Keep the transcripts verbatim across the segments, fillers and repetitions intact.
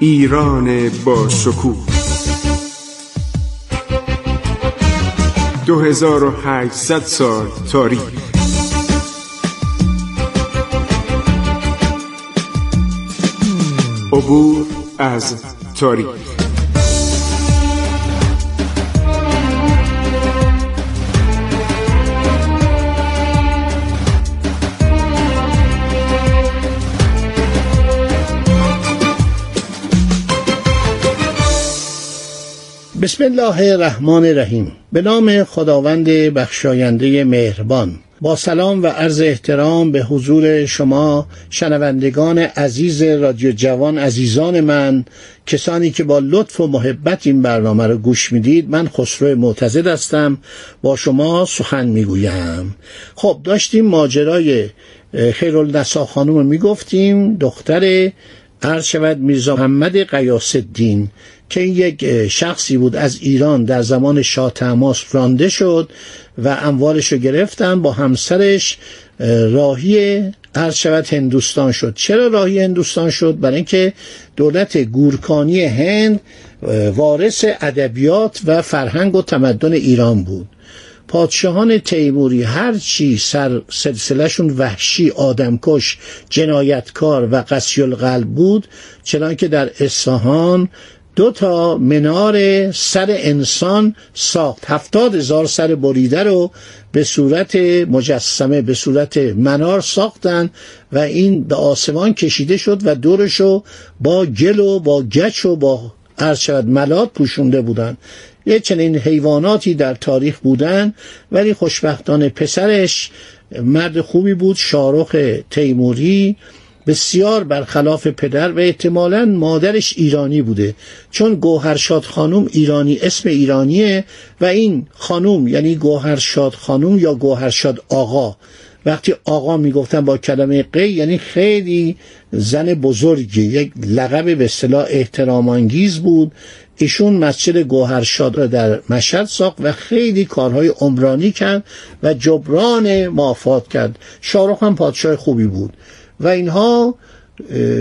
ایران با شکوه دو هزار و هشتصد سال تاریخ. عبور از تاریخ. بسم الله الرحمن الرحیم. به نام خداوند بخشاینده مهربان. با سلام و عرض احترام به حضور شما شنوندگان عزیز رادیو جوان، عزیزان من، کسانی که با لطف و محبت این برنامه رو گوش میدید، من خسرو معتمدی هستم، با شما سخن میگویم. خب داشتیم ماجرای خیرالنساء خانم رو میگفتیم، دختر عرض شود میرزا محمد قیاس الدین، که یک شخصی بود از ایران، در زمان شاه طهماسب رانده شد و اموالش رو گرفتن، با همسرش راهی عرض شود هندوستان شد. چرا راهی هندوستان شد؟ برای اینکه دولت گورکانی هند وارث ادبیات و فرهنگ و تمدن ایران بود. پادشاهان تیموری هرچی سر سلسلهشون وحشی، آدمکش، جنایتکار و قسی القلب بود، چنانکه در اصفهان دو تا منار سر انسان ساخت، هفتاد هزار سر بریده رو به صورت مجسمه، به صورت منار ساختن و این به آسمان کشیده شد و دورشو با گل و با گچ و با عرض شود ملات پوشونده بودن. یه چنین حیواناتی در تاریخ بودن. ولی خوشبختانه پسرش مرد خوبی بود، شاهرخ تیموری، بسیار برخلاف پدر و احتمالاً مادرش ایرانی بوده، چون گوهرشاد خانم ایرانی، اسم ایرانیه و این خانم یعنی گوهرشاد خانم یا گوهرشاد آقا، وقتی آقا میگفتن با کلمه قی یعنی خیلی زن بزرگی، یک لقب به اصطلاح احترام‌انگیز بود. ایشون مسجد گوهرشاد را در مشهد ساخت و خیلی کارهای عمرانی کرد و جبران معافات کرد. شاهرخ هم پادشاه خوبی بود و اینها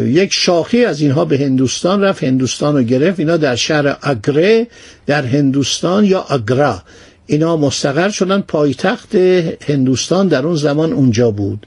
یک شاخی از اینها به هندوستان رفت، هندوستان رو گرفت. اینا در شهر آگره در هندوستان یا آگرا اینا مستقر شدن، پایتخت هندوستان در اون زمان اونجا بود.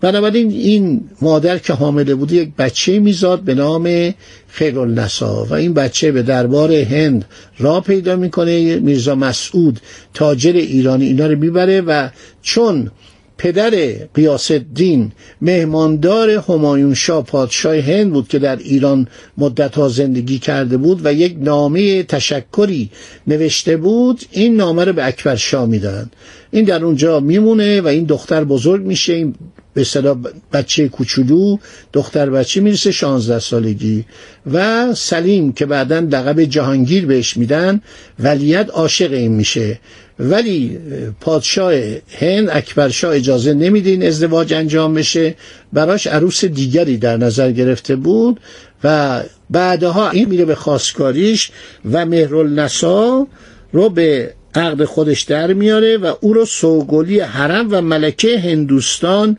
بنابراین این مادر که حامله بود یک بچه میزاد به نام خیرالنساء و این بچه به دربار هند را پیدا میکنه. میرزا مسعود تاجر ایرانی اینا رو میبره و چون پدر قیاس الدین مهماندار همایون شا پادشاه هند بود که در ایران مدت‌ها زندگی کرده بود و یک نامه تشکری نوشته بود، این نامه رو به اکبرشاه میدن. این در اونجا میمونه و این دختر بزرگ میشه، این به اصطلاح بچه کوچولو، دختر بچه میرسه شانزده سالگی و سلیم که بعداً لقب جهانگیر بهش میدن ولیعهد عاشق این میشه. ولی پادشاه هند اکبرشاه اجازه نمیده این ازدواج انجام بشه، براش عروس دیگری در نظر گرفته بود و بعدها این میره به خواستگاریش و مهرالنسا رو به عقد خودش در میاره و او رو سوگلی حرم و ملکه هندوستان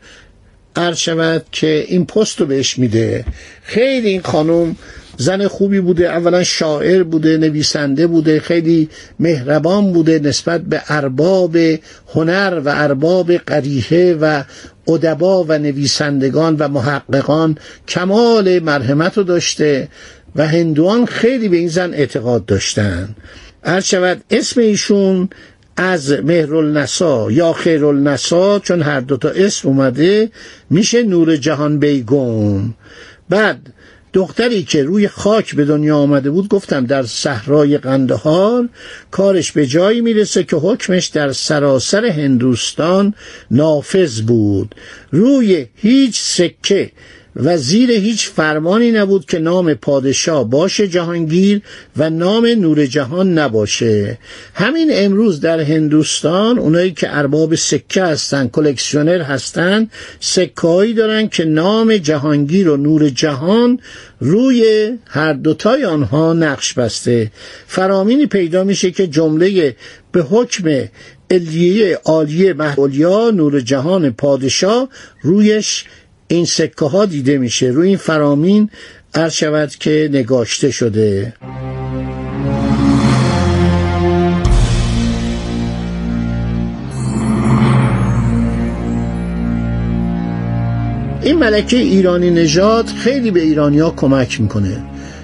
عرض شود که این پست رو بهش میده. خیلی این خانم زن خوبی بوده، اولا شاعر بوده، نویسنده بوده، خیلی مهربان بوده نسبت به ارباب هنر و ارباب قریحه و ادبا و نویسندگان و محققان، کمال مرحمت رو داشته و هندوان خیلی به این زن اعتقاد داشتن. عرض شود اسم ایشون از مهرالنسا یا خیرالنسا، چون هر دوتا اسم اومده، میشه نور جهان بیگم. بعد دختری که روی خاک به دنیا آمده بود، گفتم در صحرای قندهار، کارش به جایی میرسه که حکمش در سراسر هندوستان نافذ بود، روی هیچ سکه و زیر هیچ فرمانی نبود که نام پادشاه باشه جهانگیر و نام نور جهان نباشه. همین امروز در هندوستان اونایی که ارباب سکه هستن، کلکسیونر هستن، سکه‌ای دارن که نام جهانگیر و نور جهان روی هر دوتای آنها نقش بسته. فرامینی پیدا میشه که جمله به حکم علیه عالیه محولیا نور جهان پادشاه رویش این سکه ها دیده میشه، روی این فرامین عرض شود که نگاشته شده. این ملکه ایرانی نژاد خیلی به ایرانی‌ها کمک میکنه.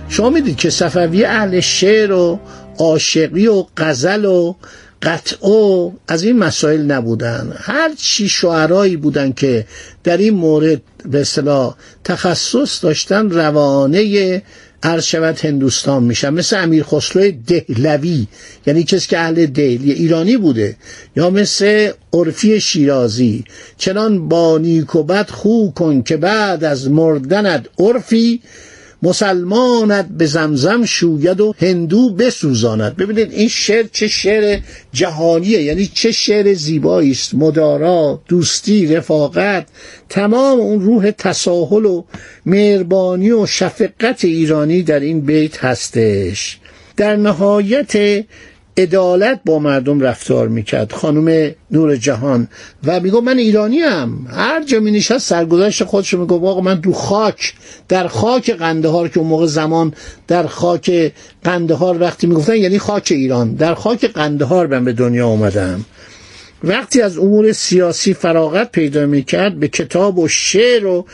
شما میدید که صفویه اهل شعر و عاشقی و غزل و قطعه از این مسائل نبودن. هر چی شاعرایی بودن که در این مورد به اصطلاح تخصص داشتن روانه عرشبت هندوستان میشن، مثل امیر خسرو دهلوی، یعنی کسی که اهل دهلی ایرانی بوده، یا مثل عرفی شیرازی، چنان با نیک و بد خو کن که بعد از مردنت عرفی، مسلمانت به زمزم شوید و هندو بسوزاند. ببینید این شعر چه شعر جهانیه، یعنی چه شعر زیبایی است. مدارا، دوستی، رفاقت، تمام اون روح تساهل و مهربانی و شفقت ایرانی در این بیت هستش. در نهایت عدالت با مردم رفتار میکرد خانم نور جهان و میگو من ایرانی ام. هر جا می نشست سرگذشت خودش میگو واقعا من تو خاک، در خاک قندهار، که اون موقع زمان در خاک قندهار وقتی میگفتن یعنی خاک ایران، در خاک قندهار من به دنیا اومدم. وقتی از امور سیاسی فراغت پیدا میکرد به کتاب و شعر و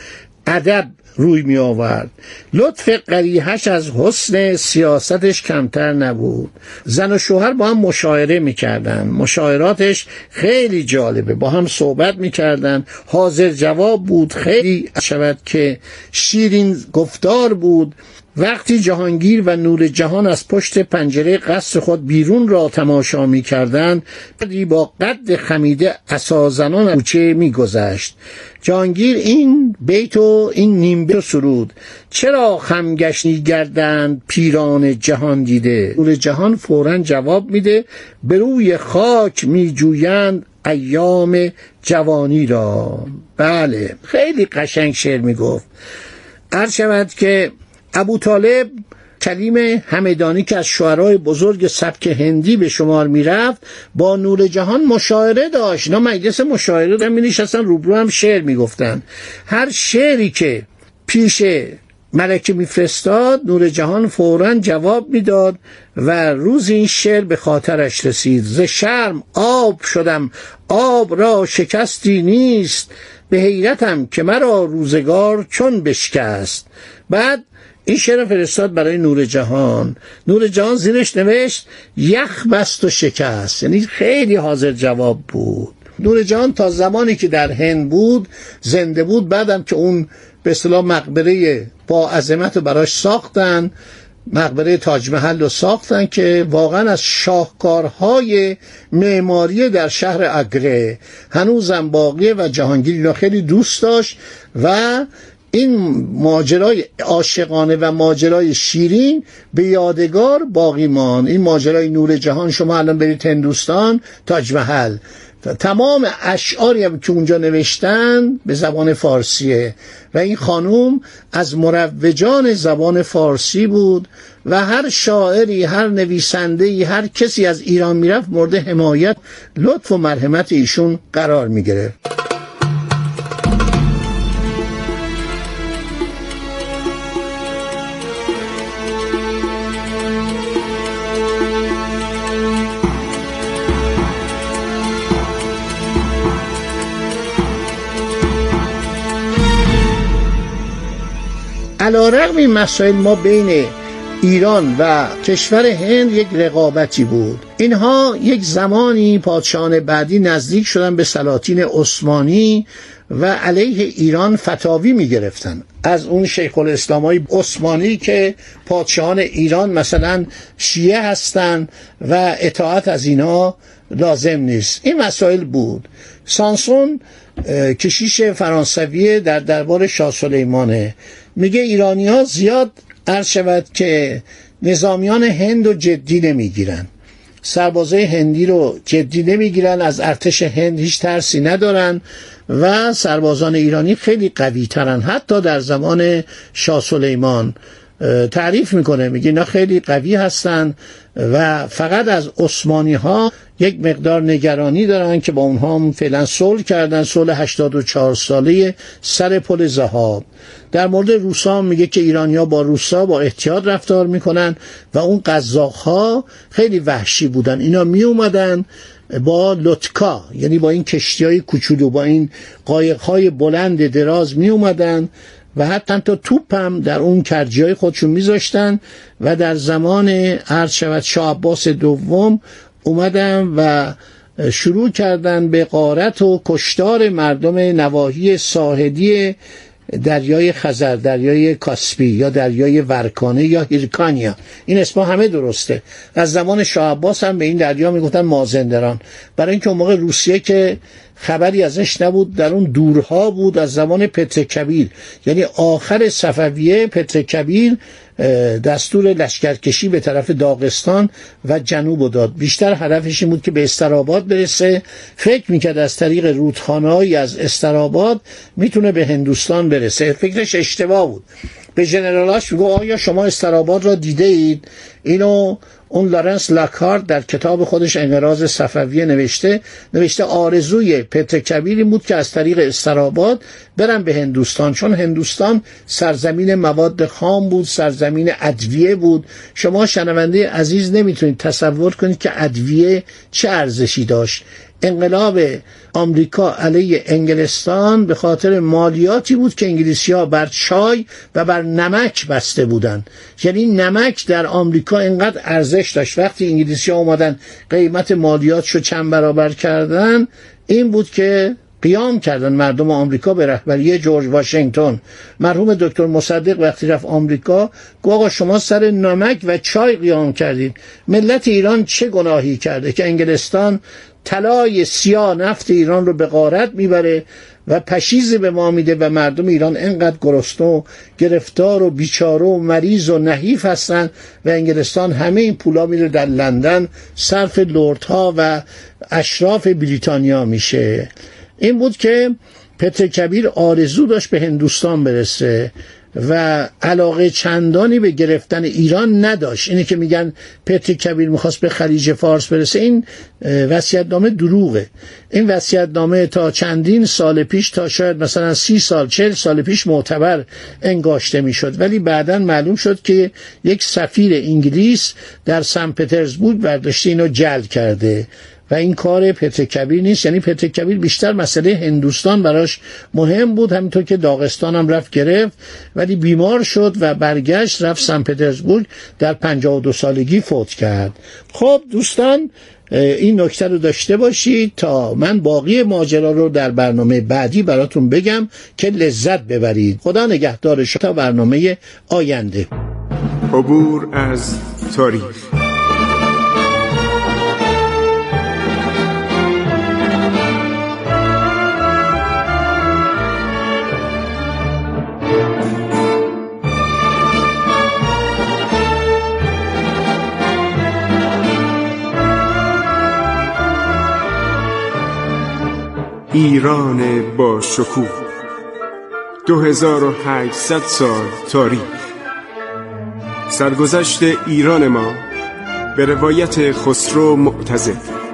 ادب روی می آورد. لطف قریحش از حسن سیاستش کمتر نبود. زن و شوهر با هم مشاعره می کردن. مشاعراتش خیلی جالبه، با هم صحبت می کردن. حاضر جواب بود، خیلی شود که شیرین گفتار بود. وقتی جهانگیر و نور جهان از پشت پنجره قصر خود بیرون را تماشا می کردن، با قد خمیده عصازنان کوچه می گذشت. جهانگیر این بیت و این نیم بیت سرود: چرا خمگشنی گردند پیران جهان دیده. نور جهان فوراً جواب میده: به روی خاک می جویند ایام جوانی را. بله، خیلی قشنگ شعر می گفت. عرض شود که ابو طالب کلیم همدانی که از شعرهای بزرگ سبک هندی به شمار میرفت، با نور جهان مشاعره داشت. اینا مجلس مشاعره هم می‌نشستن، روبرو هم شعر میگفتن. هر شعری که پیش ملکه میفرستاد نور جهان فوراً جواب میداد و روز این شعر به خاطرش رسید: ز شرم آب شدم آب را شکستی نیست، به حیرتم که مرا روزگار چون بشکست. بعد این شعر فرستاد برای نور جهان. نور جهان زیرش نوشت: یخ بست و شکست. یعنی خیلی حاضر جواب بود. نور جهان تا زمانی که در هند بود زنده بود، بعدم که اون به اصطلاح مقبره با عظمت رو براش ساختن، مقبره تاج محل رو ساختن که واقعا از شاهکارهای معماری در شهر آگره هنوزم باقیه و جهانگیر خیلی دوست داشت و این ماجرای عاشقانه و ماجرای شیرین به یادگار باقی ماند. این ماجرای نور جهان، شما الان برید هندوستان، تاج محل، تمام اشعاری هم که اونجا نوشتن به زبان فارسیه و این خانوم از مروجان زبان فارسی بود و هر شاعری، هر نویسنده‌ای، هر کسی از ایران میرفت مورد حمایت، لطف و مرحمت ایشون قرار میگرفت. علی‌رغم این مسائل ما بین ایران و کشور هند یک رقابتی بود. اینها یک زمانی پادشاهان بعدی نزدیک شدن به سلاطین عثمانی و علیه ایران فتاوی می گرفتن. از اون شیخ الاسلامای عثمانی که پادشاهان ایران مثلا شیعه هستن و اطاعت از اینا لازم نیست. این مسائل بود. سانسون کشیش فرانسوی در دربار شاه سلیمانه، میگه ایرانی ها زیاد عرض شود که نظامیان هند رو جدی نمیگیرن، سربازای هندی رو جدی نمیگیرن، از ارتش هند هیچ ترسی ندارن و سربازان ایرانی خیلی قوی ترن، حتی در زمان شاه سلیمان. تعریف میکنه، میگه اینا خیلی قوی هستن و فقط از عثمانی ها یک مقدار نگرانی دارن که با اونها هم فعلا صلح کردن، صلح هشتاد و چهار ساله سر پل ذهاب. در مورد روسا میگه که ایرانیا با روسا با احتیاط رفتار میکنن و اون قزاق ها خیلی وحشی بودن، اینا می اومدن با لوتکا، یعنی با این کشتیای کوچولو، با این قایق‌های بلند دراز می اومدن و حتی تا توپ هم در اون کرجی‌های خودشون میذاشتن و در زمان عرض شود شاه عباس دوم اومدن و شروع کردن به غارت و کشتار مردم نواحی ساحلی دریای خزر، دریای کاسپی یا دریای ورکانه یا هیرکانیا. این اسما همه درسته. از زمان شاه عباس هم به این دریا میگفتن مازندران، برای اینکه اون موقع روسیه که خبری ازش نبود، در اون دورها بود. از زمان پتر کبیر، یعنی آخر صفویه، پتر کبیر دستور لشکرکشی به طرف داغستان و جنوب داد. بیشتر هدفش این بود که به استراباد برسه، فکر میکرد از طریق رودخانه‌ای از استراباد میتونه به هندوستان برسه. فکرش اشتباه بود. به جنرالاش میگو آیا شما استراباد را دیده اید؟ اینو اون لارنس لکارد در کتاب خودش انقراض صفویه نوشته نوشته آرزوی پتر کبیر بود که از طریق استراباد برن به هندوستان، چون هندوستان سرزمین مواد خام بود، سرزمین ادویه بود. شما شنونده عزیز نمیتونید تصور کنید که ادویه چه ارزشی داشت. انقلاب آمریکا علیه انگلستان به خاطر مالیاتی بود که انگلیسی‌ها بر چای و بر نمک بسته بودند، یعنی نمک در آمریکا اینقدر ارزش داشت. وقتی انگلیسی‌ها اومدن قیمت مالیاتشو چند برابر کردن، این بود که قیام کردن مردم آمریکا به رهبری جورج واشنگتن. مرحوم دکتر مصدق وقتی رفت آمریکا گفت آقا شما سر نمک و چای قیام کردید، ملت ایران چه گناهی کرده که انگلستان طلای سیاه نفت ایران رو به غارت میبره و پشیزی به ما میده و مردم ایران انقدر گرسنه و گرفتار و بیچاره و مریض و نحیف هستن و انگلستان همه این پولا میره در لندن صرف لردها و اشراف بریتانیا میشه. این بود که پتر کبیر آرزو داشت به هندوستان برسه و علاقه چندانی به گرفتن ایران نداشت. اینه که میگن پتر کبیر میخواست به خلیج فارس برسه، این وصیت‌نامه دروغه. این وصیت‌نامه تا چندین سال پیش، تا شاید مثلا سی سال چهل سال پیش معتبر انگاشته میشد، ولی بعداً معلوم شد که یک سفیر انگلیس در سن پترزبورگ برداشته اینو جعل کرده و این کار پتر کبیر نیست. یعنی پتر کبیر بیشتر مسئله هندوستان براش مهم بود، همینطور که داغستان هم رفت گرفت، ولی بیمار شد و برگشت رفت سن پترزبورگ، در پنجاه و دو سالگی فوت کرد. خب دوستان این نکته رو داشته باشید تا من باقی ماجرا رو در برنامه بعدی براتون بگم که لذت ببرید. خدا نگهدار شما تا برنامه آینده. عبور از تاریخ. ایران با شکوه، دو هزار و هشتصد سال تاریخ. سرگذشت ایران ما به روایت خسرو معتمدی.